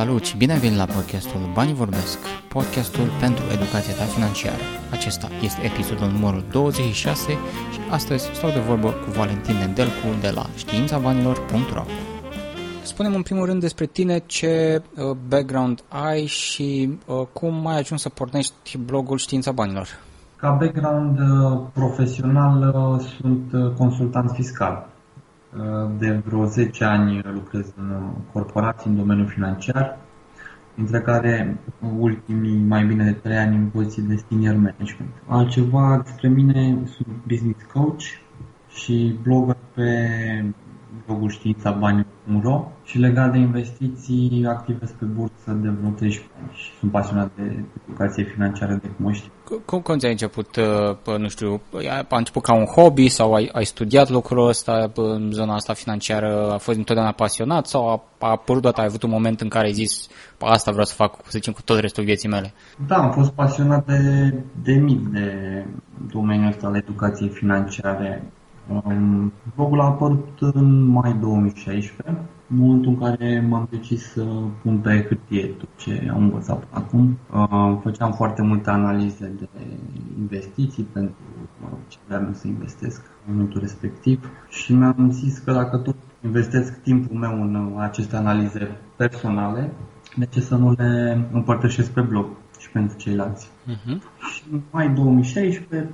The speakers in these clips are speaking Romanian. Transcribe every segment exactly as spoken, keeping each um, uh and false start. Salut și bine ai venit la podcastul Banii Vorbesc, podcastul pentru educația ta financiară. Acesta este episodul numărul douăzeci și șase și astăzi stau de vorbă cu Valentin Nedelcu de la stiintabanilor punct ro. Spune-mi în primul rând despre tine, ce background ai și cum ai ajuns să pornești blogul Știința Banilor. Ca background profesional sunt consultant fiscal. De vreo zece ani lucrez în corporații, în domeniul financiar, dintre care ultimii mai bine de trei ani în poziție de senior management. Altceva despre mine, sunt business coach și blogger pe blogul stiintabanilor punct ro și legat de investiții, activez pe bursă de vreo treisprezece ani și sunt pasionat de educație financiară, de cum știu. Cum, cum ți-ai început, nu știu, a început ca un hobby sau ai, ai studiat lucrul ăsta în zona asta financiară, a fost întotdeauna pasionat sau a, a apărut doar, ai avut un moment în care ai zis asta vreau să fac, să zicem, cu tot restul vieții mele? Da, am fost pasionat de, de mic de domeniul ăsta al educației financiare. Um, blogul a apărut în mai două mii șaisprezece, în momentul în care m-am decis să pun pe hârtie tot ce am învățat acum. Um, făceam foarte multe analize de investiții pentru, mă rog, ce vreau să investesc în momentul respectiv și mi-am zis că dacă tot investesc timpul meu în aceste analize personale, de ce să nu le împărtășesc pe blog și pentru ceilalți. Uh-huh. Și în mai două mii șaisprezece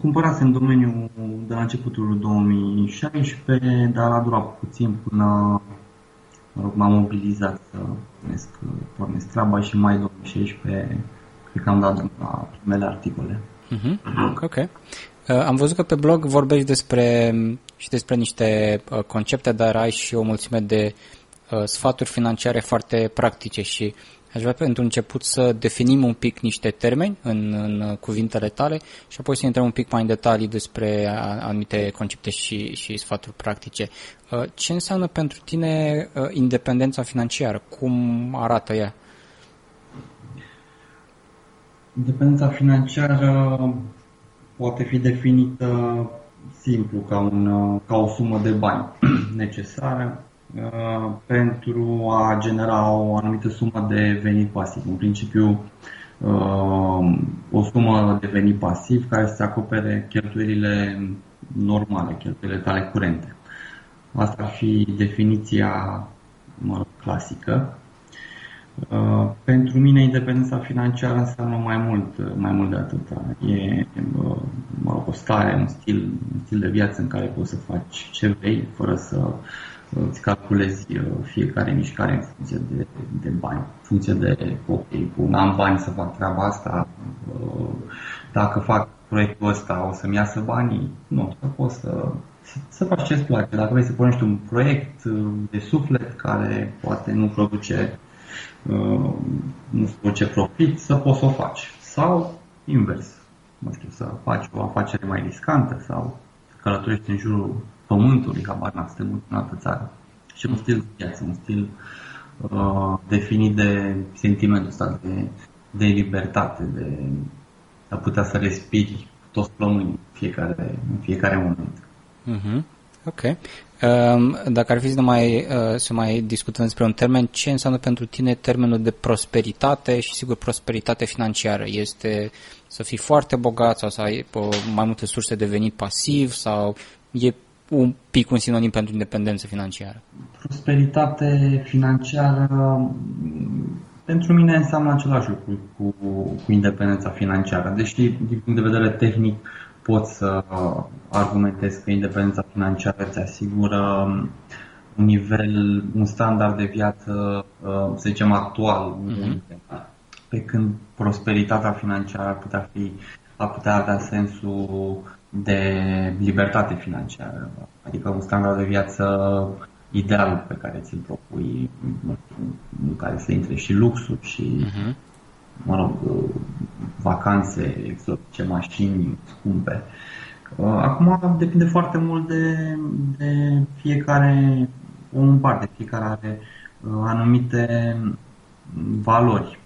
cumpărasem în domeniul de la începutul două mii șaisprezece, dar a durat puțin până, mă rog, m-am mobilizat să pornesc, pornesc treaba și mai două mii șaisprezece cred că am dat la primele articole. Mm-hmm. Ok. Uh, am văzut că pe blog vorbești despre și despre niște concepte, dar ai și o mulțime de uh, sfaturi financiare foarte practice și aș vrea pentru început să definim un pic niște termeni în, în cuvintele tale și apoi să intrăm un pic mai în detalii despre anumite concepte și, și sfaturi practice. Ce înseamnă pentru tine independența financiară? Cum arată ea? Independența financiară poate fi definită simplu ca, un, ca o sumă de bani necesară pentru a genera o anumită sumă de venit pasiv. În principiu, o sumă de venit pasiv care să acopere cheltuielile normale, cheltuielile tale curente. Asta ar fi definiția, mă rog, clasică. Pentru mine, independența financiară înseamnă mai mult, mai mult de atât. E, mă rog, o stare, un stil, un stil de viață în care poți să faci ce vrei, fără să îți calculezi fiecare mișcare în funcție de, de bani, în funcție de, ok, bun, am bani să fac treaba asta, dacă fac proiectul ăsta o să-mi iasă banii? Nu, poți să, să, să faci ce-ți place. Dacă vrei să pornești un proiect de suflet care poate nu produce, nu produce profit, să poți să o faci. Sau invers, nu știu, să faci o afacere mai riscantă sau să călătorești în jurul pământului, habar n-am, suntem în altă țară. Și un stil de viață, un stil uh, definit de sentimentul ăsta de, de libertate, de a putea să respiri toți plămânii în fiecare, în fiecare moment. Uh-huh. Ok. Um, dacă ar fi să mai, uh, să mai discutăm despre un termen, ce înseamnă pentru tine termenul de prosperitate și, sigur, prosperitate financiară? Este să fii foarte bogat sau să ai mai multe surse de venit pasiv sau e un pic un sinonim pentru independență financiară? Prosperitate financiară pentru mine înseamnă același lucru cu, cu independența financiară. Deși, din punct de vedere tehnic, pot să argumentez că independența financiară îți asigură un nivel, un standard de viață, să zicem, actual, mm-hmm. pe când prosperitatea financiară ar putea fi, ar putea avea sensul de libertate financiară, adică un standard de viață ideal pe care ți-l propui, în care să intre și luxul și, uh-huh. mă rog, vacanțe exotice, mașini scumpe. Acum depinde foarte mult de, de fiecare om în parte, fiecare are anumite valori.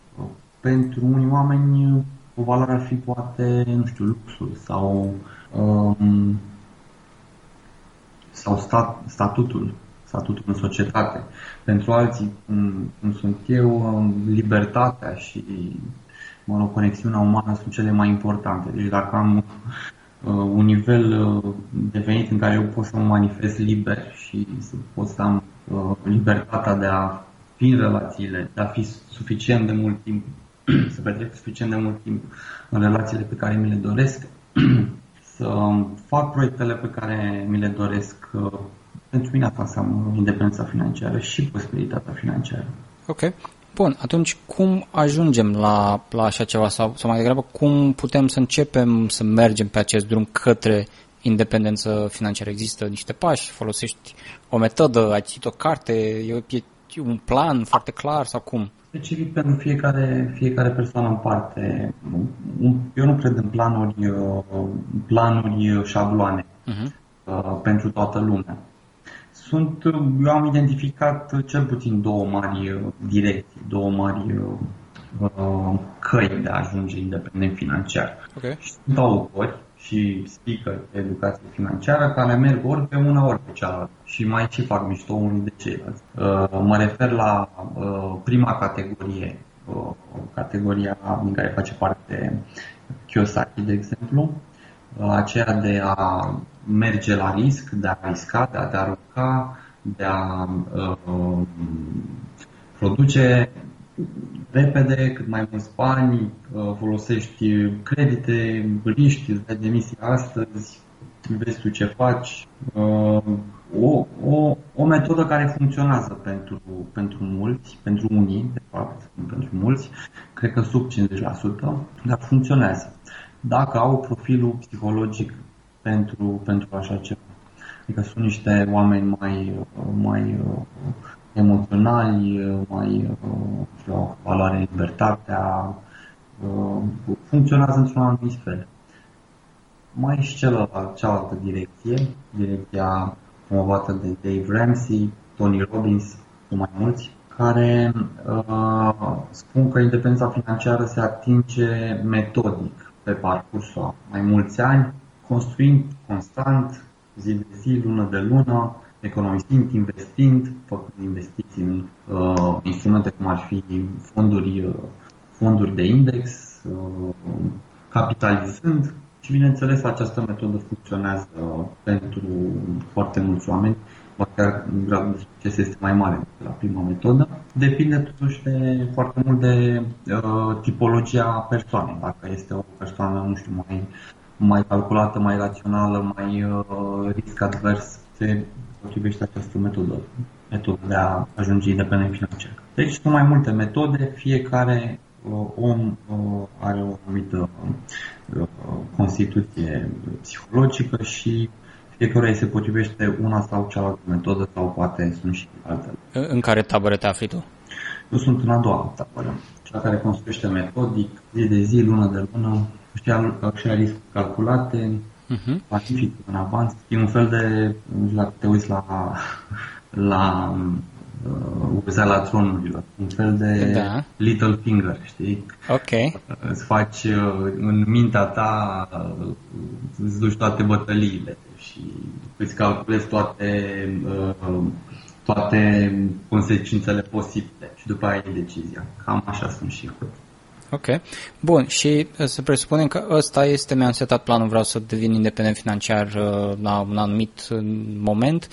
Pentru unii oameni o valoare ar fi poate, nu știu, luxul sau, um, sau stat, statutul statutul în societate. Pentru alții, cum, cum sunt eu, libertatea și mă rog, conexiunea umană sunt cele mai importante. Deci dacă am un nivel de venit în care eu pot să mă manifest liber și să pot să am libertatea de a fi în relațiile, de a fi suficient de mult timp, să petrec suficient de mult timp în relațiile pe care mi le doresc, să fac proiectele pe care mi le doresc, pentru mine asta înseamnă independența financiară și prosperitatea financiară. Ok. Bun, atunci cum ajungem la, la așa ceva sau, sau mai degrabă cum putem să începem să mergem pe acest drum către independență financiară? Există niște pași, folosești o metodă, ai citit o carte, e un plan foarte clar sau cum? Specific pentru fiecare, fiecare persoană în parte. Eu nu cred în planuri, planuri șabloane uh-huh. pentru toată lumea. Sunt, eu am identificat cel puțin două mari direcții, două mari uh, căi de a ajunge independent financiar. Okay. Și sunt autori și speaker de educație financiară care merg ori pe una, ori pe cealaltă și mai și fac mișto unii de ceilalți. Uh, mă refer la uh, prima categorie, uh, categoria din care face parte Kiyosaki, de exemplu, uh, aceea de a merge la risc, de a risca, de a te arunca, de a uh, produce repede cât mai mulți bani, uh, folosești credite, riști, îți dai demisia astăzi, vezi tu ce faci. Uh, o, o, o metodă care funcționează pentru, pentru mulți, pentru unii, de fapt, pentru mulți, cred că sub cincizeci la sută, dar funcționează. Dacă au profilul psihologic Pentru, pentru așa ceva. Adică sunt niște oameni mai, mai emoționali, mai cu valoare libertatea, funcționează într-un anumit fel. Mai și celălalt, cealaltă direcție, direcția promovată de Dave Ramsey, Tony Robbins, cu mai mulți, care uh, spun că independența financiară se atinge metodic pe parcursul a mai mulți ani, construind constant, zi de zi, lună de lună, economisind, investind, făcând investiții în uh, instrumente cum ar fi fonduri, uh, fonduri de index, uh, capitalizând și, bineînțeles, această metodă funcționează uh, pentru foarte mulți oameni, chiar gradul de succes este mai mare decât la prima metodă. Depinde totuși de, foarte mult de uh, tipologia persoanei, dacă este o persoană, nu știu, mai mai calculată, mai rațională, mai uh, risc advers, se potrivește această metodă, metodă de a ajunge independent financiar. Deci sunt mai multe metode, fiecare uh, om uh, are o anumită uh, constituție psihologică și fiecare se potrivește una sau cealaltă metodă sau poate sunt și altele. În care tabără te afli tu? Eu sunt în a doua tabără, cea care construiește metodic, zi de zi, lună de lună, și riscuri calculate, uh-huh. pacific în avans. E un fel de, dacă te uiți la la uzeala tronurilor, un fel de da. Little Finger, știi? Ok. Îți faci în mintea ta, îți duci toate bătăliile și îți calculezi toate toate consecințele posibile și după aia e decizia. Cam așa sunt și eu. Ok. Bun. Și să presupunem că ăsta este, mi-am setat planul, vreau să devin independent financiar la un anumit moment.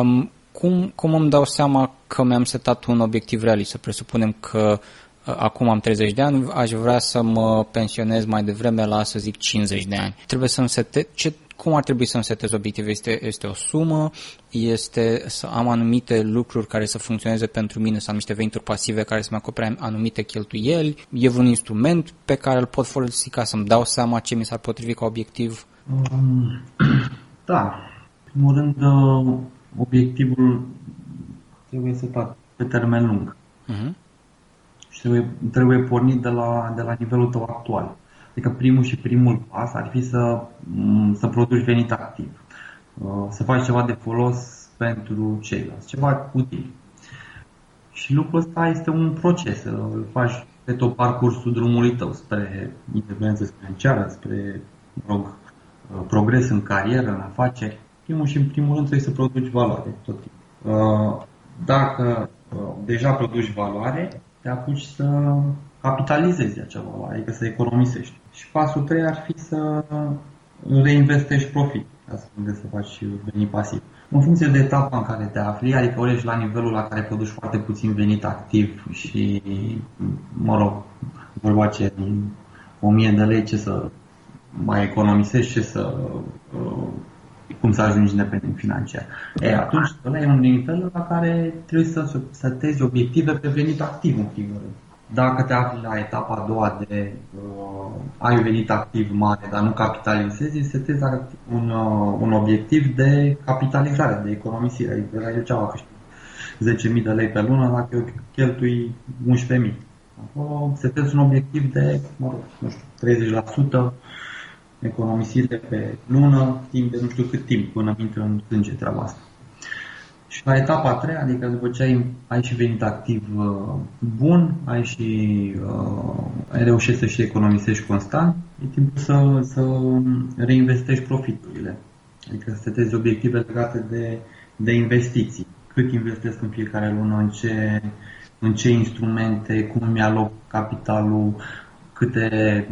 Um, cum, cum îmi dau seama că mi-am setat un obiectiv realist? Să presupunem că uh, acum am treizeci de ani, aș vrea să mă pensionez mai devreme la, să zic, cincizeci de ani. Trebuie să-mi setez... Ce, cum ar trebui să-mi setez obiective? Este, este o sumă? Este să am anumite lucruri care să funcționeze pentru mine, să am niște venituri pasive care să-mi acopere anumite cheltuieli? E vreun instrument pe care îl pot folosi ca să-mi dau seama ce mi s-ar potrivi ca obiectiv? Da. În primul rând, obiectivul trebuie setat pe termen lung. Uh-huh. Și trebuie, trebuie pornit de la, de la nivelul tău actual. Adică primul și primul pas ar fi să, să produci venit activ, să faci ceva de folos pentru ceilalți, ceva util. Și lucrul ăsta este un proces, îl faci pe tot parcursul drumului tău spre independență financiară, spre, mă rog, progres în carieră, în afaceri. Primul și în primul rând trebuie să produci valoare tot timpul. dacă deja produci valoare, te apuci să capitalizezi de acea valoare, adică să economisești. Și pasul trei ar fi să reinvestești profit, ca să puteți să faci venit pasiv. În funcție de etapa în care te afli, adică ori ești la nivelul la care produci foarte puțin venit activ și, mă rog, vorba ce o mie de lei, ce să mai economisești, ce să, cum să ajungi independent financiar. E, atunci ăla e un nivel la care trebuie să setezi obiective pe venit activ, în primul rând. Dacă te afli la etapa a doua de uh, ai venit activ mare, dar nu capitalizezi, setezi un, uh, un obiectiv de capitalizare, de economisire. Adică la el ceava câștigi zece mii de lei pe lună, dacă eu cheltui unsprezece mii. Acolo setezi un obiectiv de, mă rog, nu știu, treizeci la sută economisire pe lună, timp de nu știu cât timp, până intră în sânge treaba asta. Și la etapa a treia, adică după ce ai, ai și venit activ uh, bun, ai și uh, ai reușit să și economisești constant, e timpul să, să reinvestești profiturile. Adică să setezi obiective legate de, de investiții. Cât investesc în fiecare lună, în ce, în ce instrumente, cum mi-aloc capitalul, câte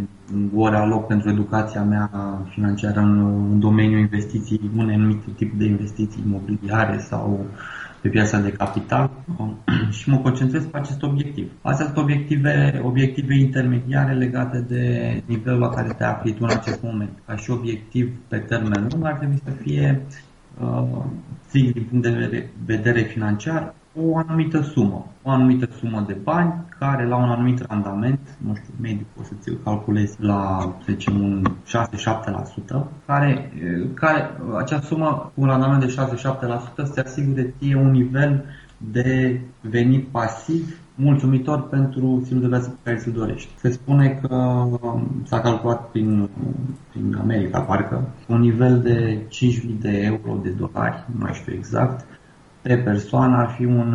ore aloc pentru educația mea financiară în domeniul investiții, un anumit tip de investiții imobiliare sau pe piața de capital și mă concentrez pe acest obiectiv. Astea sunt obiective, obiective intermediare legate de nivelul la care te afli tu în acest moment. Ca și obiectiv pe termen lung ar trebui să fie, zic din punct de vedere financiar, o anumită sumă, o anumită sumă de bani care la un anumit randament, nu știu, mediu poți să ți-l calculezi la, să zicem, un șase-șapte la sută, care, care, acea sumă cu un randament de șase-șapte la sută se asigură ție un nivel de venit pasiv mulțumitor pentru stilul de viață pe care ți-l dorești. Se spune că s-a calculat prin, prin America, parcă, un nivel de cinci mii de euro, de dolari, nu mai știu exact, pe persoană ar fi, un,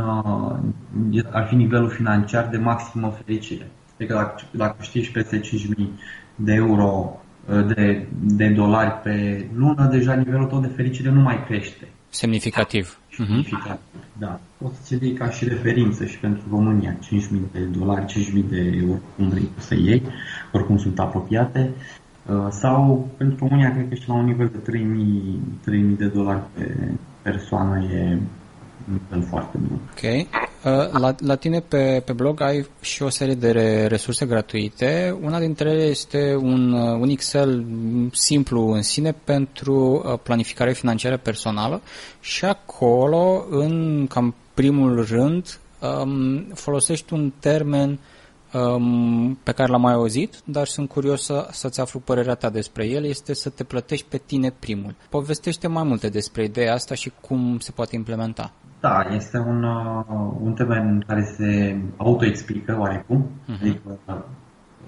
ar fi nivelul financiar de maximă fericire. Adică dacă, dacă câștigi peste cinci mii de euro, de, de dolari pe lună, deja nivelul tău de fericire nu mai crește. Semnificativ. Semnificativ, uh-huh. Da. Poți să ți iei ca și referință și pentru România. cinci mii de dolari, cinci mii de euro, cum vrei să iei, oricum sunt apropiate. Sau pentru România, cred că și la un nivel de trei mii, trei mii de dolari pe persoană e... foarte bun. Ok. La, la tine pe, pe blog ai și o serie de re, resurse gratuite. Una dintre ele este un, un Excel simplu în sine pentru planificare financiară personală și acolo, în cam primul rând, um, folosești un termen um, pe care l-am mai auzit, dar sunt curios să, să-ți aflu părerea ta despre el, este să te plătești pe tine primul. Povestește mai multe despre ideea asta și cum se poate implementa. Da, este un, un termen care se autoexplică oarecum, uh-huh. Adică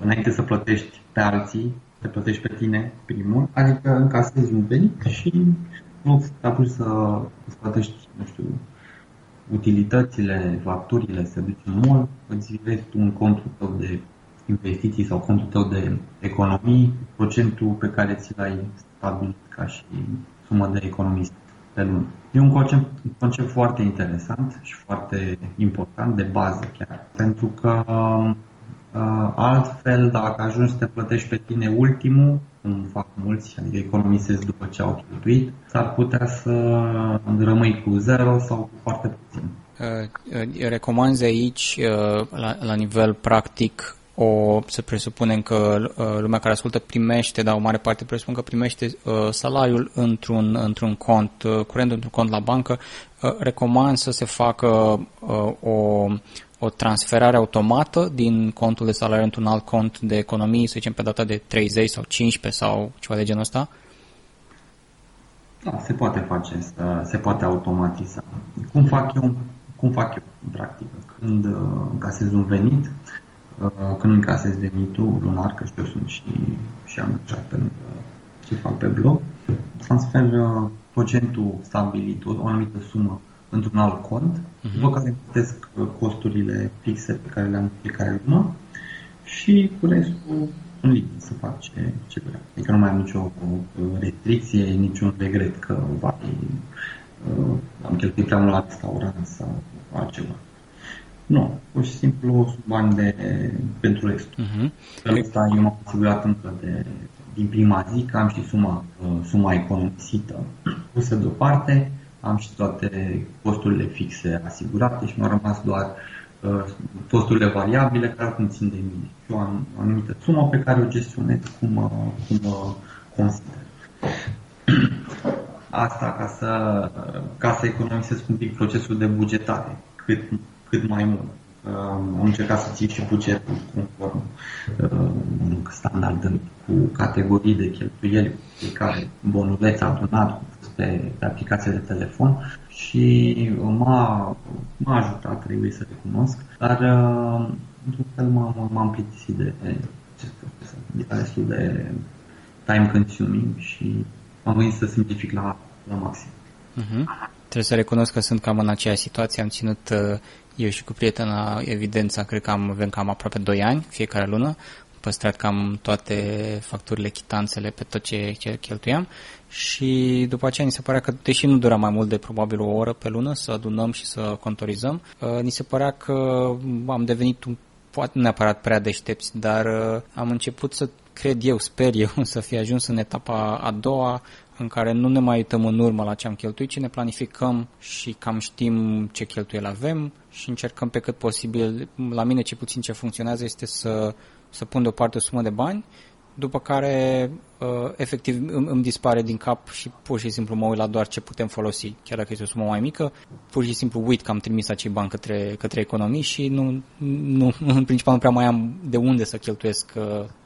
înainte să plătești pe alții, te plătești pe tine primul, adică încasezi un venit și nu te apuci să îți plătești, nu știu, utilitățile, facturile, să duci în mall, îți vezi tu un contul tău de investiții sau contul tău de economii, procentul pe care ți l-ai stabilit ca și sumă de economist. E un concept, un concept foarte interesant și foarte important, de bază chiar, pentru că altfel, dacă ajungi să te plătești pe tine ultimul, cum fac mulți, adică economisezi după ce au cheltuit, s-ar putea să rămâi cu zero sau cu foarte puțin. Recomanzi aici, la, la nivel practic, o, să presupunem că lumea care ascultă primește, dar o mare parte presupun că primește uh, salariul într-un, într-un cont uh, curent, într-un cont la bancă, uh, recomand să se facă uh, o, o transferare automată din contul de salariu într-un alt cont de economii, să zicem pe data de treizeci sau cincisprezece sau ceva de genul ăsta? Da, se poate face, se poate automatiza. Cum fac eu, cum fac eu în practică? Când încasez uh, un venit, când încasez venitul lunar, că știu, sunt și, și am lucrat pe ce fac pe blog, transfer procentul stabilit, o anumită sumă, într-un alt cont, uh-huh. După care plătesc costurile fixe pe care le-am în fiecare lună și cu restul sunt liber să fac ce, ce vreau. Adică nu mai am nicio restricție, niciun regret că vai, am cheltuit prea mult la restaurant sau altceva. Nu, pur și simplu sunt bani de, pentru restul. Uh-huh. Pe asta eu m-am asigurat încă de, din prima zi că am și suma, suma economisită pusă deoparte, am și toate costurile fixe asigurate și mi-au rămas doar uh, costurile variabile care acum țin de mine. Eu am o anumită sumă pe care o gestionez cum o cum, uh, consider. Asta ca să, ca să economisesc un pic procesul de bugetare, cât, cât mai mult. Uh, am încercat să țin și bugetul conform uh, standardul cu categorii de cheltuieli pe care bonuleți adunat pe, pe aplicația de telefon și m-a, m-a ajutat, trebuie să recunosc, dar uh, într-un fel m-am, m-am plictisit de restul de, de, de time consuming și am venit să simplific la, la maxim. Uh-huh. Trebuie să recunosc că sunt cam în aceeași situație, am ținut uh, eu și cu prietena evidența, cred că am avem cam aproape doi ani, fiecare lună, am păstrat cam toate facturile, chitanțele, pe tot ce cheltuiam și după aceea ni se părea că, deși nu dura mai mult de probabil o oră pe lună să adunăm și să contorizăm, uh, ni se părea că am devenit un, poate nu neapărat prea deștepți, dar uh, am început să cred eu, sper eu, să fi ajuns în etapa a doua în care nu ne mai uităm în urmă la ce am cheltuit, ci ne planificăm și cam știm ce cheltuieli avem și încercăm pe cât posibil, la mine ce puțin ce funcționează este să, să pun deoparte o sumă de bani, după care efectiv îmi dispare din cap și pur și simplu mă uit la doar ce putem folosi, chiar dacă este o sumă mai mică, pur și simplu uit că am trimis acei bani către, către economii și nu, nu, în principal nu prea mai am de unde să cheltuiesc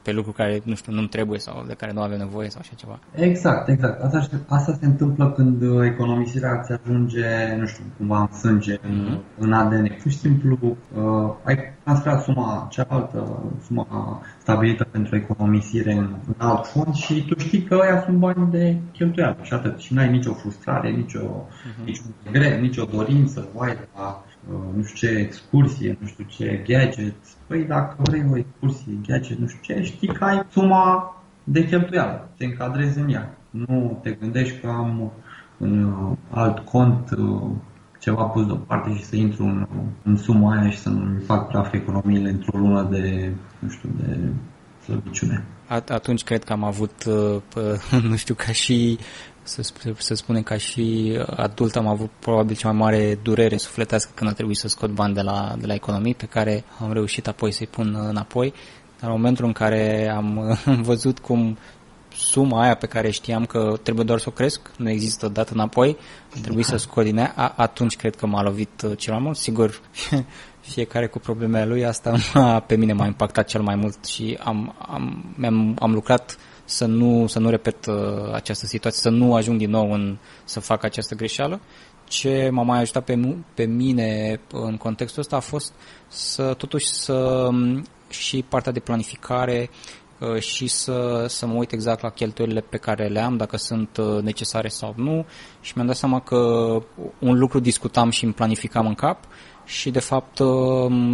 pe lucruri care, nu știu, nu-mi trebuie sau de care nu avem nevoie sau așa ceva. Exact, exact. Asta, asta se întâmplă când economisirea ți ajunge, nu știu, cumva în sânge, mm-hmm. în, în A D N. Pur și simplu uh, ai transferat suma cealaltă, suma stabilită pentru economisire în, în alt fond și tu știi că ăia sunt bani de cheltuială și atât. Și n-ai nicio frustrare, nicio, uh-huh. nicio regret, nicio dorință, vai, la uh, nu știu ce excursie, nu știu ce gadget. Păi dacă vrei o excursie, gadget, nu știu ce, știi că ai suma de cheltuială, te încadrezi în ea. Nu te gândești că am în uh, alt cont uh, ceva pus deoparte și să intru în, în suma aia și să nu-mi fac praf economiile într-o lună de, nu știu, de slăbiciune. Atunci cred că am avut, nu știu, ca și, să, să spunem, ca și adult am avut probabil cea mai mare durere sufletească când a trebuit să scot bani de la, de la economii, pe care am reușit apoi să-i pun înapoi, dar în momentul în care am văzut cum suma aia pe care știam că trebuie doar să o cresc, nu există dată înapoi, trebuie să scot din ea, atunci cred că m-a lovit cel mai mult, sigur, fiecare cu problemele lui, asta m-a, pe mine m-a impactat cel mai mult și am, am, am, am lucrat să nu, să nu repet uh, această situație, să nu ajung din nou în, să fac această greșeală. Ce m-a mai ajutat pe, pe mine în contextul ăsta a fost să totuși să și partea de planificare uh, și să, să mă uit exact la cheltuielile pe care le am, dacă sunt uh, necesare sau nu și mi-am dat seama că un lucru discutam și îmi planificam în cap și de fapt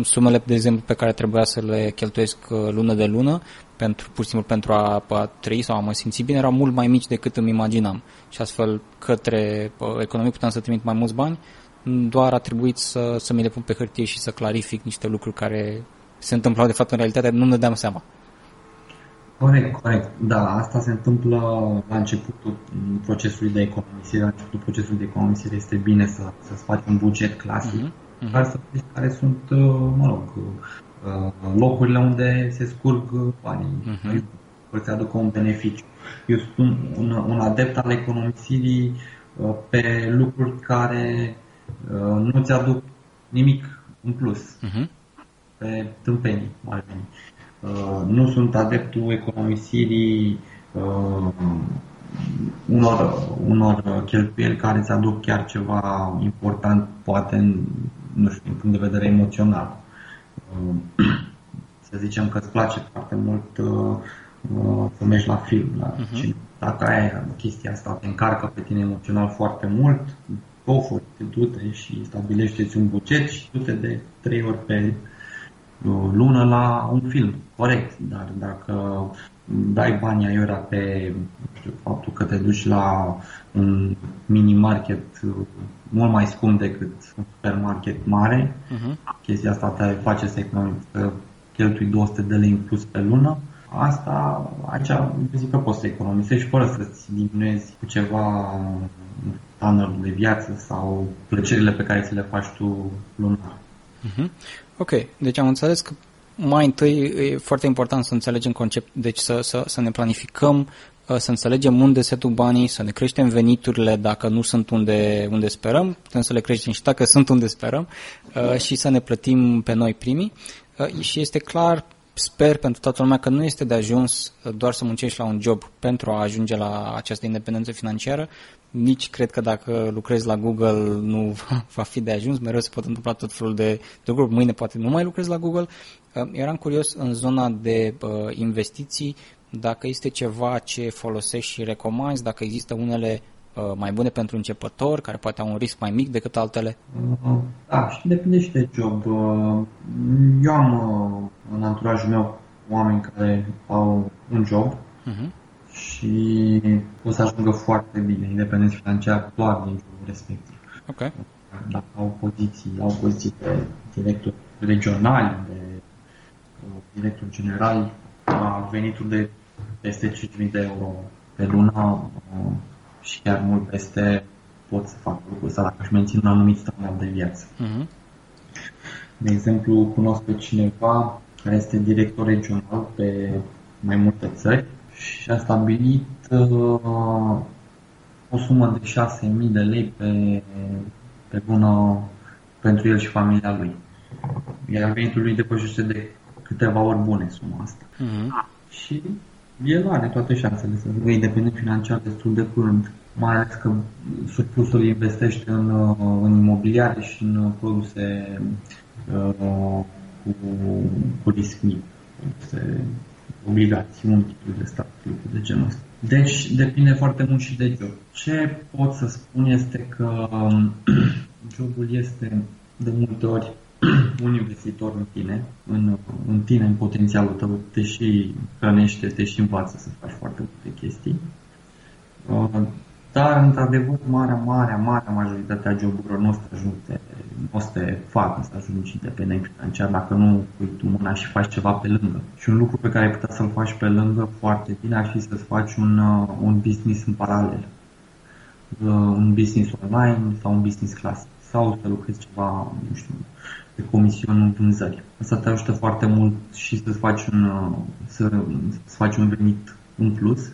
sumele, de exemplu, pe care trebuia să le cheltuiesc lună de lună, pentru, pur și simplu pentru a, a trăi sau a mă simți bine, erau mult mai mici decât îmi imaginam. Și astfel, către economie puteam să trimit mai mulți bani, doar a trebuit să, să mi le pun pe hârtie și să clarific niște lucruri care se întâmplau de fapt în realitate, nu ne dăm seama. Corect, corect. Da, asta se întâmplă la începutul procesului de economisire. La începutul procesului de economisire este bine să, să-ți faci un buget clasic. Mm-hmm. Care, să, care sunt, mă rog, locurile unde se scurg banii, uh-huh. îți aducă un beneficiu. Eu sunt un, un adept al economisirii pe lucruri care nu ți aduc nimic în plus, uh-huh. pe tâmpenii, mai bine. Nu sunt adeptul economisirii unor, unor cheltuieli care îți aduc chiar ceva important, poate în, nu știu, din punct de vedere emoțional. Să zicem că îți place foarte mult uh, să mergi la film, la uh-huh. cine. Dacă aia, chestia asta te încarcă pe tine emoțional foarte mult, pofori, te du-te și stabilește-ți un buget și du-te de trei ori pe lună la un film. Corect, dar dacă dai banii aiurea pe știu, faptul că te duci la un mini-market mult mai scump decât un supermarket mare. Uh-huh. Chestia asta te face să economici, că cheltui două sute de lei în plus pe lună. Asta, aici zic că poți să economisești fără să-ți diminuezi cu ceva standardul de viață sau plăcerile pe care ți le faci tu lunar. Uh-huh. Ok, deci am înțeles că mai întâi e foarte important să înțelegem concept, deci să, să, să ne planificăm, să înțelegem unde se duc banii, să ne creștem veniturile dacă nu sunt unde, unde sperăm, putem să le creștem și dacă sunt unde sperăm și să ne plătim pe noi primii. Și este clar, sper pentru toată lumea, că nu este de ajuns doar să muncești la un job pentru a ajunge la această independență financiară. Nici cred că dacă lucrezi la Google nu va fi de ajuns, mereu se pot întâmpla tot felul de lucruri, mâine poate nu mai lucrezi la Google. Eram curios în zona de investiții, dacă este ceva ce folosești și recomanzi, dacă există unele mai bune pentru începători, care poate au un risc mai mic decât altele? Da, și depinde și de job. Eu am în anturajul meu oameni care au un job uh-huh. și pot să ajungă foarte bine, independenți financiar, doar din jobul respectiv. Okay. Dacă au poziții, au poziții de director regional, de director general, a venituri de peste cinci mii de euro pe lună, și chiar mult peste, pot să fac lucrul ăsta dacă își mențin un anumit standard de viață. Uh-huh. De exemplu, cunosc pe cineva care este director regional pe mai multe țări și a stabilit uh, o sumă de șase mii de lei pe, pe bună pentru el și familia lui. Iar venitul lui depășește de câteva ori bune suma asta. Uh-huh. Și el are toate șansele să fie independent financiar destul de curând, mai ales că surplusul investește în, în imobiliare și în produse uh, cu, cu risc mic, produse, obligațiuni, tipuri de stat, lucruri de genul ăsta. Deci depinde foarte mult și de job. Ce pot să spun este că jobul este de multe ori un investitor în tine, în, în tine, în potențialul tău, te și hrănește, te și învață să faci foarte multe chestii. Dar, într-adevăr, marea, marea, marea majoritatea joburilor nu o să ajute, nu o să te facă să ajungi independent financiar dacă nu pui tu mâna și faci ceva pe lângă. Și un lucru pe care ai putea să-l faci pe lângă foarte bine ar fi să-ți faci un, un business în paralel. Un business online sau un business clasic. Sau să lucrezi ceva, nu știu, de comision în vânzări. Asta te ajută foarte mult și să-ți faci un, să, să-ți faci un venit în plus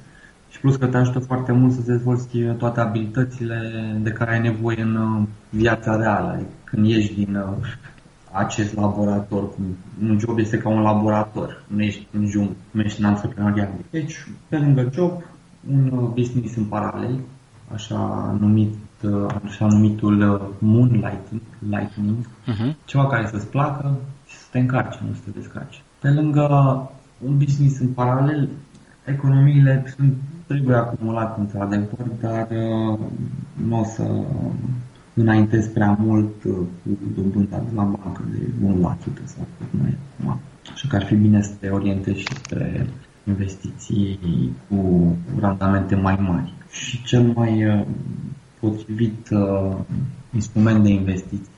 și plus că te ajută foarte mult să-ți dezvolți toate abilitățile de care ai nevoie în viața reală. Când ieși din acest laborator, un job este ca un laborator, nu ești în jungla, nu ești în antreprenorial. Deci, pe lângă job, un business în paralel, așa numit așa numitul moonlighting, lightning, uh-huh. ceva care să-ți placă și să te încarce, nu să te descarce. Pe lângă un business în paralel, economiile trebuie acumulate într-adevăr, dar nu o să înaintezi prea mult cu dobânda de la bancă de unu la sută sau mai acum. Așa că ar fi bine să te orientezi și spre investiții cu randamente mai mari. Și cel mai potrivit uh, instrument de investiții,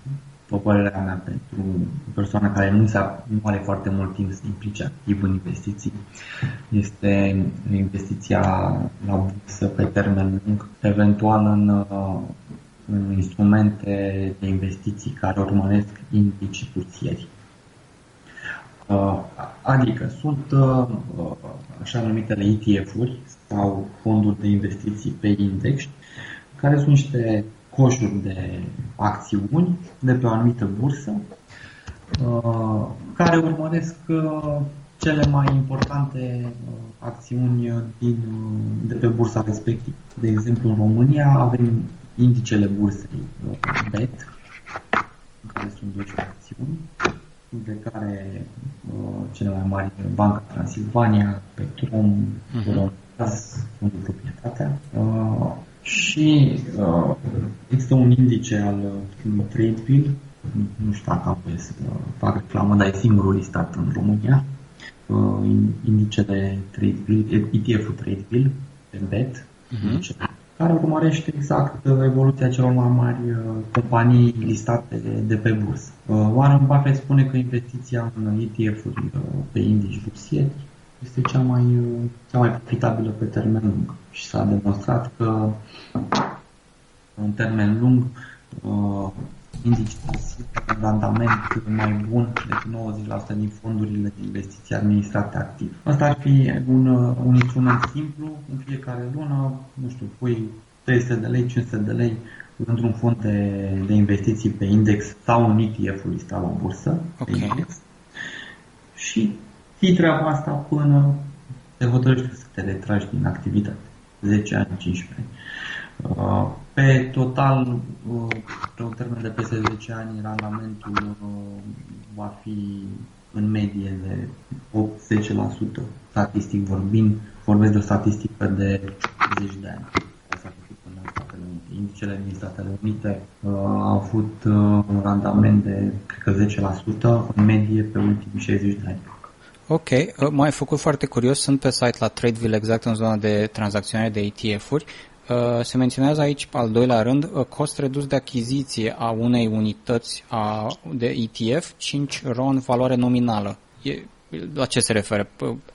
după părerea mea, pentru o persoană care nu, nu are foarte mult timp să implice activ în investiții, este investiția la bursă pe termen lung, eventual în, uh, în instrumente de investiții care urmăresc indicii bursieri. Uh, adică sunt uh, așa numitele E T F-uri sau fonduri de investiții pe index, care sunt niște coșuri de acțiuni de pe o anumită bursă, care urmăresc cele mai importante acțiuni din, de pe bursa respectivă. De exemplu, în România avem indicele bursei B E T, care sunt douăzeci de acțiuni, de care cele mai mari, Banca Transilvania, Petrom, Warren Buffett, Fondul Proprietatea. Și uh, există un indice al uh, Tradeville, nu știu dacă am să fac reclamă, dar e singurul listat în România, uh, indicele Tradeville, E T F-ul Tradeville, B E T, uh-huh. care urmărește exact evoluția celor mai mari companii listate de, de pe bursă. Uh, Warren Buffett spune că investiția în E T F-uri uh, pe indici bursieri este cea mai, uh, cea mai profitabilă pe termen lung și s-a demonstrat că în termen lung uh, indicii de randament mai bun decât nouăzeci la sută din fondurile de investiții administrate activ. Asta ar fi un, un instrument simplu, în fiecare lună, nu știu, pui trei sute de lei, cinci sute de lei într-un fond de, de investiții pe index sau un E T F listat la bursă, okay. pe index, și ții treaba asta până te hotărăști să te retragi din activitate, zece ani, cincisprezece ani. Pe total, pe un termen de peste zece ani, randamentul va fi în medie de opt la sută, statistic vorbind, vorbesc de o statistică de zece de ani. Indicele din Statele Unite au avut un randament de, cred că, zece la sută în medie pe ultimii șaizeci de ani. Ok, m-ai făcut foarte curios, sunt pe site la Tradeville, exact în zona de tranzacționare de E T F-uri. Se menționează aici, al doilea rând, cost redus de achiziție a unei unități a, de E T F, cinci RON în valoare nominală. E, la ce se referă?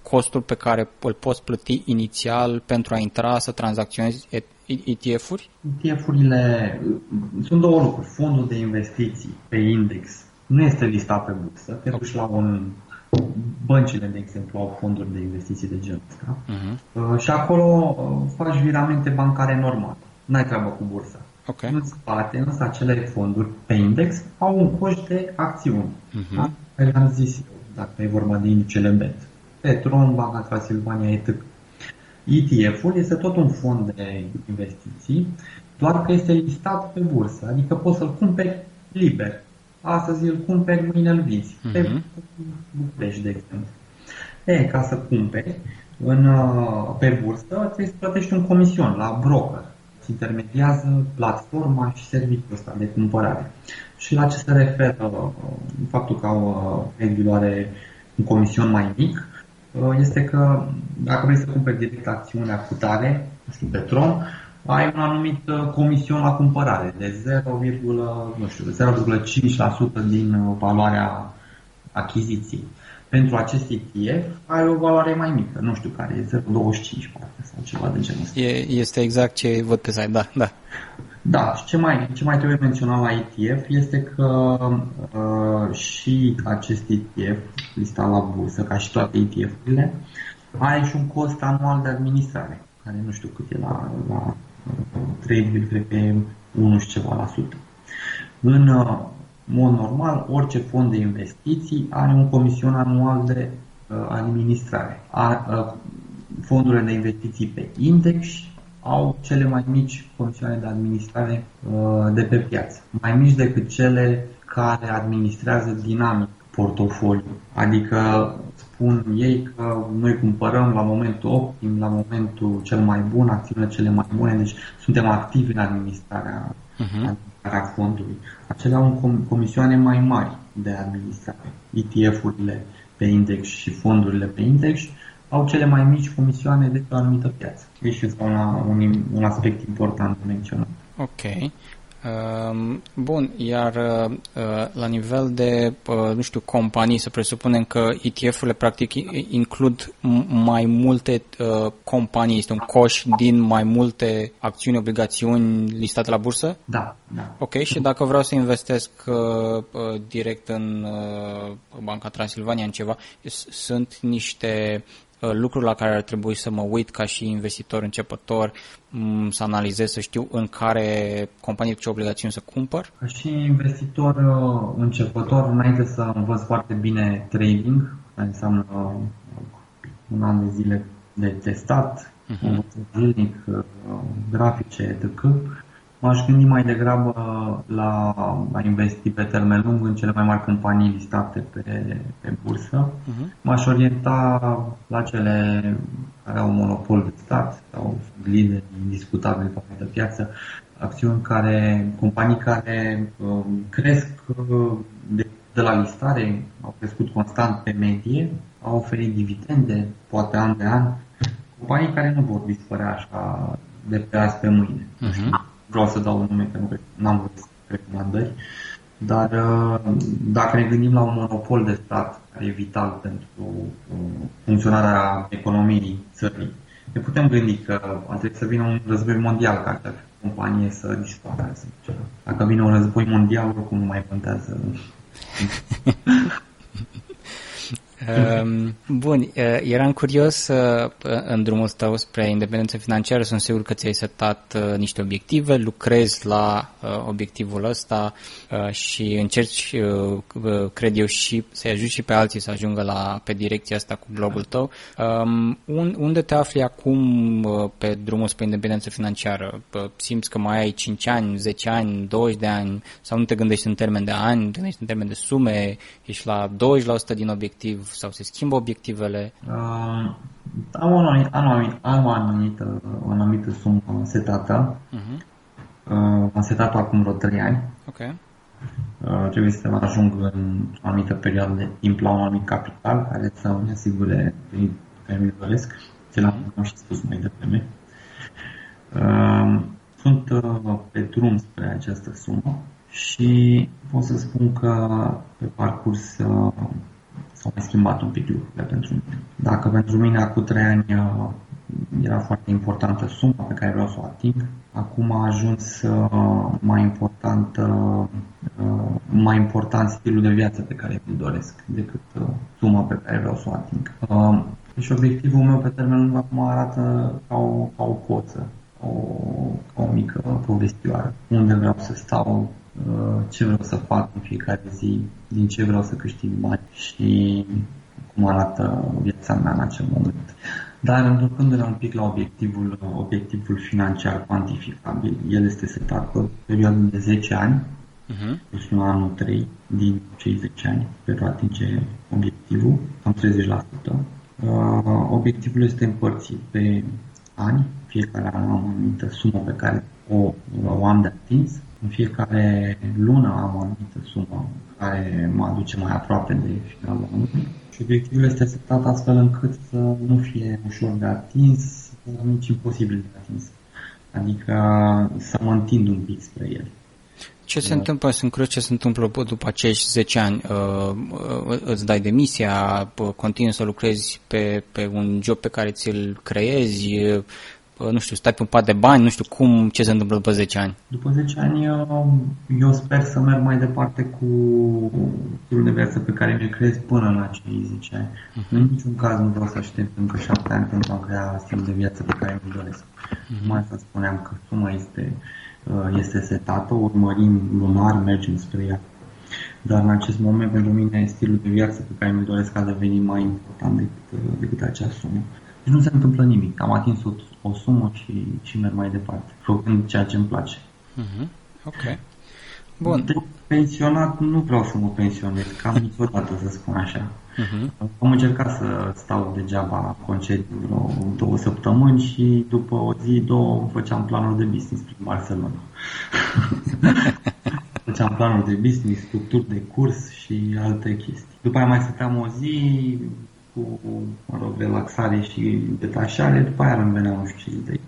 Costul pe care îl poți plăti inițial pentru a intra să tranzacționezi E T F-uri? E T F-urile sunt două lucruri. Fondul de investiții pe index nu este listat pe bursă, te duci la un... Băncile, de exemplu, au fonduri de investiții de genul ăsta, uh-huh. uh, și acolo uh, faci viramente bancare normale, n-ai treabă cu bursa. Okay. În spate, însă, acele fonduri pe index au un coș de acțiuni. Uh-huh. Da? Pe am zis eu, dacă e vorba de indicele B E T. Petrom, Banca Transilvania, et cetera. E T F-ul este tot un fond de investiții, doar că este listat pe bursă, adică poți să-l cumperi liber. Astăzi îl cumperi, mâine îl vinzi. Uh-huh. Pe București, de exemplu. E, ca să cumperi în, pe bursă, trebuie să plătești un comision la broker. Îți intermediază platforma și serviciul ăsta de cumpărare. Și la ce se referă faptul că au regulare un comision mai mic, este că dacă vrei să cumperi direct acțiunea cu tare, nu știu, Petrom, ai un anumit comision la cumpărare de zero virgulă cinci la sută din valoarea achiziției. Pentru acest E T F ai o valoare mai mică, nu știu care, e zero virgulă douăzeci și cinci poate, sau ceva de genul ăsta. Este exact ce văd pe site, da. Da, da, și ce mai, ce mai trebuie menționat la E T F este că uh, și acest E T F listat la bursă, ca și toate E T F-urile, are și un cost anual de administrare, care nu știu cât e la... la trei virgulă unu și ceva la sută. În uh, mod normal, orice fond de investiții are un comision anual de uh, administrare. A, uh, fondurile de investiții pe index au cele mai mici comisioane de administrare uh, de pe piață, mai mici decât cele care administrează dinamic portofoliu. Adică spun ei că noi cumpărăm la momentul optim, la momentul cel mai bun, acțiunile cele mai bune, deci suntem activi în administrarea, uh-huh. administrarea fondului. Acelea au comisioane mai mari de administrare. E T F-urile pe index și fondurile pe index au cele mai mici comisioane de pe o anumită piață. Deci este un, un aspect important de menționat. Ok. Bun, iar la nivel de, nu știu, companii, să presupunem că E T F-urile practic includ mai multe companii, este un coș din mai multe acțiuni, obligațiuni listate la bursă? Da, da. Ok, și dacă vreau să investesc direct în Banca Transilvania, în ceva, sunt niște lucruri la care ar trebui să mă uit ca și investitor începător, să analizez, să știu în care companie, cu ce obligațiuni să cumpăr? Ca și investitor începător, înainte să învăț foarte bine trading, care înseamnă un an de zile de testat, uh-huh. învățământ zilnic, grafice, et cetera, m-aș gândi mai degrabă la a investi pe termen lung în cele mai mari companii listate pe, pe bursă. Uh-huh. M-aș orienta la cele care au monopol de stat sau lideri indiscutabili pe această piață, acțiuni care, companii care um, cresc uh, de de la listare au crescut constant pe medie, au oferit dividende, poate an de an, companii care nu vor dispărea așa de pe azi pe mâine. Uh-huh. Vreau să dau un nume, că nu am vrut recomandări, dar dacă ne gândim la un monopol de stat care e vital pentru funcționarea economiei țării, ne putem gândi că ar trebui să vină un război mondial care ar fi o companie să dispară. Dacă vine un război mondial, oricum nu mai contează. Bun, eram curios în drumul tău spre independență financiară, sunt sigur că ți-ai setat niște obiective, lucrezi la obiectivul ăsta și încerci, cred eu, și să-i ajuți și pe alții să ajungă la, pe direcția asta cu blogul tău. Unde te afli acum pe drumul spre independență financiară? Simți că mai ai cinci ani, zece ani, douăzeci de ani sau nu te gândești în termen de ani, te gândești în termen de sume, ești la douăzeci la sută din obiectiv sau se schimbă obiectivele? Uh, am o anumită, am o anumită, o anumită sumă setată. Uh-huh. Uh, am setat-o acum vreo trei ani. Okay. Uh, trebuie să ajung în o anumită perioadă de timp la un anumit capital care să ne asigure pe mi doresc. Ce l-am uh-huh. și spus mai devreme. Uh, sunt uh, pe drum spre această sumă și pot să spun că pe parcurs uh, s-au mai schimbat un pic lucrurile pentru mine. Dacă pentru mine acum trei ani era foarte importantă suma pe care vreau să o ating, acum a ajuns mai important, mai important stilul de viață pe care îl doresc decât suma pe care vreau să o ating. Deci obiectivul meu pe termen lung acum arată ca o, ca o coță, o, ca o mică povestioară. Unde vreau să stau, ce vreau să fac în fiecare zi, din ce vreau să câștig bani și cum arată viața mea în acel moment. Dar întorcându-ne un pic la obiectivul, obiectivul financiar cuantificabil, el este setat pe perioadă de zece ani, uh-huh. plus un anul trei din cei zece ani pentru a atinge obiectivul, cam treizeci la sută. Uh, obiectivul este împărțit pe ani, fiecare an am o anumită sumă pe care o, o am de atins. În fiecare lună am o anumită sumă care mă aduce mai aproape de finalul anului și obiectivul este setat astfel încât să nu fie ușor de atins, dar nici imposibil de atins. Adică să mă întind un pic spre el. Ce se întâmplă? Sunt curios ce se întâmplă după acești zece ani. Îți dai demisia, continui să lucrezi pe, pe un job pe care ți-l creezi, nu știu, stai pe un pat de bani, nu știu cum, ce se întâmplă după zece ani? După zece ani eu, eu sper să merg mai departe cu stilul de viață pe care mi-l creez până la cei zece ani. Uh-huh. În niciun caz nu vreau să aștept încă șapte ani pentru a crea stilul de viață pe care mi-l doresc. Uh-huh. Mai să spuneam că suma este, este setată, urmărim lunar, mergem spre ea. Dar în acest moment pentru mine stilul de viață pe care mi-l doresc a devenit mai important decât, decât acea sumă. Deci nu se întâmplă nimic. Am atins o, o sumă și, și merg mai departe, făcând ceea ce îmi place. Mm-hmm. Ok. Bun. De pensionat nu vreau să mă pensionez, cam niciodată să spun așa. Mm-hmm. Am încercat să stau degeaba la concediu vreo două săptămâni și după o zi, două, făceam planuri de business prin Barcelona. Făceam planuri de business, structuri de curs și alte chestii. După aia mai stăteam o zi cu, mă rog, relaxare și detașare, după aia îmi venea nu știu ce idei.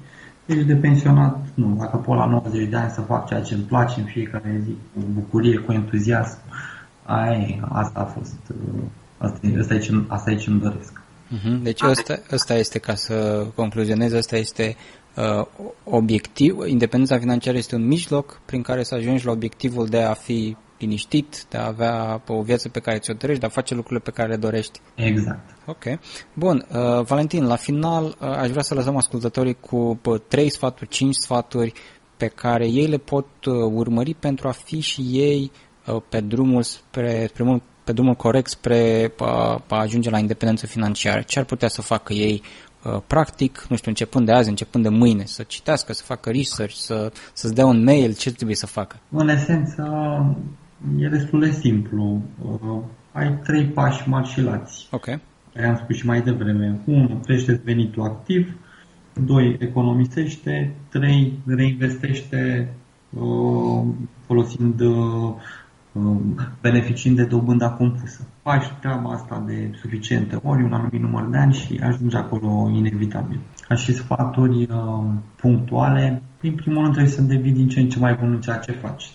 Deci de pensionat, nu. Dacă pot la nouăzeci de ani să fac ceea ce îmi place în fiecare zi, cu bucurie, cu entuziasm, ai, asta a fost, asta e, asta e ce, asta e ce îmi doresc. Uh-huh. Deci asta, asta este, ca să concluzionez, asta este uh, obiectiv. Independența financiară este un mijloc prin care să ajungi la obiectivul de a fi liniștit, de a avea o viață pe care ți-o dorești, de a face lucrurile pe care le dorești. Exact. Ok. Bun. Uh, Valentin, la final uh, aș vrea să lăsăm ascultătorii cu trei sfaturi, cinci sfaturi pe care ei le pot uh, urmări pentru a fi și ei uh, pe drumul spre, spre pe drumul corect spre uh, a ajunge la independență financiară. Ce ar putea să facă ei uh, practic, nu știu, începând de azi, începând de mâine, să citească, să facă research, să, să-ți dea un mail, ce trebuie să facă? În esență, e destul de simplu. Uh, ai trei pași mari și lați. Ok. Am spus și mai devreme. unu. Crește venitul activ. doi. Economisește. trei. Reinvestește uh, folosind uh, beneficiind de dobânda compusă. Faci treaba asta de suficientă ori un anumit număr de ani și ajungi acolo inevitabil. Ca și sfaturi uh, punctuale, în primul rând trebuie să devii din ce în ce mai bun în ceea ce faci.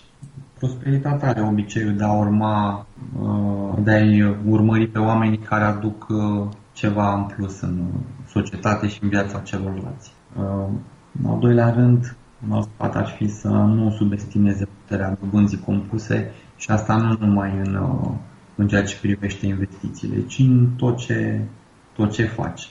Prosperitatea are obiceiul de a urma, uh, de a-i urmări pe oamenii care aduc uh, ceva în plus în societate și în viața celorlalți. Uh, în al doilea rând, un alt sfat ar fi să nu subestimeze puterea dobânzii compuse și asta nu numai în, în ceea ce privește investițiile, ci în tot ce, tot ce faci.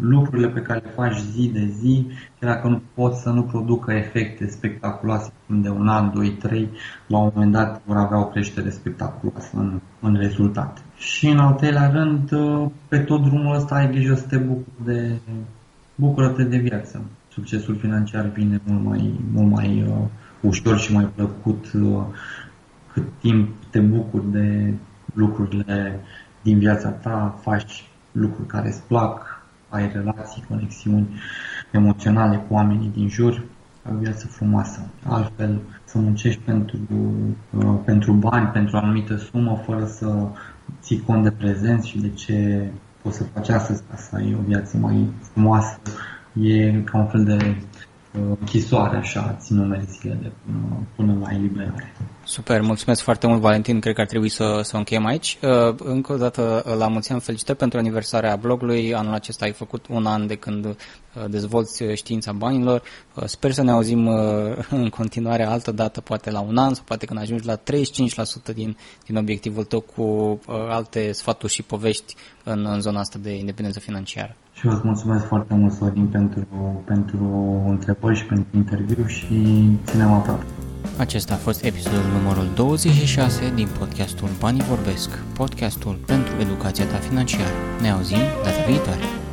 Lucrurile pe care le faci zi de zi, chiar dacă nu pot să nu producă efecte spectaculoase de un an, doi, trei, la un moment dat vor avea o creștere spectaculoasă în, în rezultat. Și în al treilea rând, pe tot drumul ăsta ai grijă să te bucuri de, bucură-te de viață. Succesul financiar vine mult mai, mult mai uh, ușor și mai plăcut uh, cât timp te bucuri de lucrurile din viața ta, faci lucruri care îți plac, ai relații, conexiuni emoționale cu oamenii din jur, o viață frumoasă. Altfel, să muncești pentru, uh, pentru bani, pentru o anumită sumă, fără să ții cont de prezent și de ce poți să faci astăzi ca să ai o viață mai frumoasă, e ca un fel de închisoare, uh, așa, țin numele zile de până, până la eliberare. Super, mulțumesc foarte mult, Valentin. Cred că ar trebui să, să încheiem aici. Uh, încă o dată, la mulți ani, felicitări pentru aniversarea blogului. Anul acesta ai făcut un an de când uh, dezvolți Știința Banilor. Uh, sper să ne auzim uh, în continuare altă dată, poate la un an sau poate când ajungi la treizeci și cinci la sută din, din obiectivul tău cu uh, alte sfaturi și povești în, în zona asta de independență financiară. Și vă mulțumesc foarte mult, Sorin, pentru, pentru întrebări și pentru interviu și ținem aproape. Acesta a fost episodul numărul douăzeci și șase din podcastul Banii Vorbesc, podcastul pentru educația ta financiară. Ne auzim data viitoare!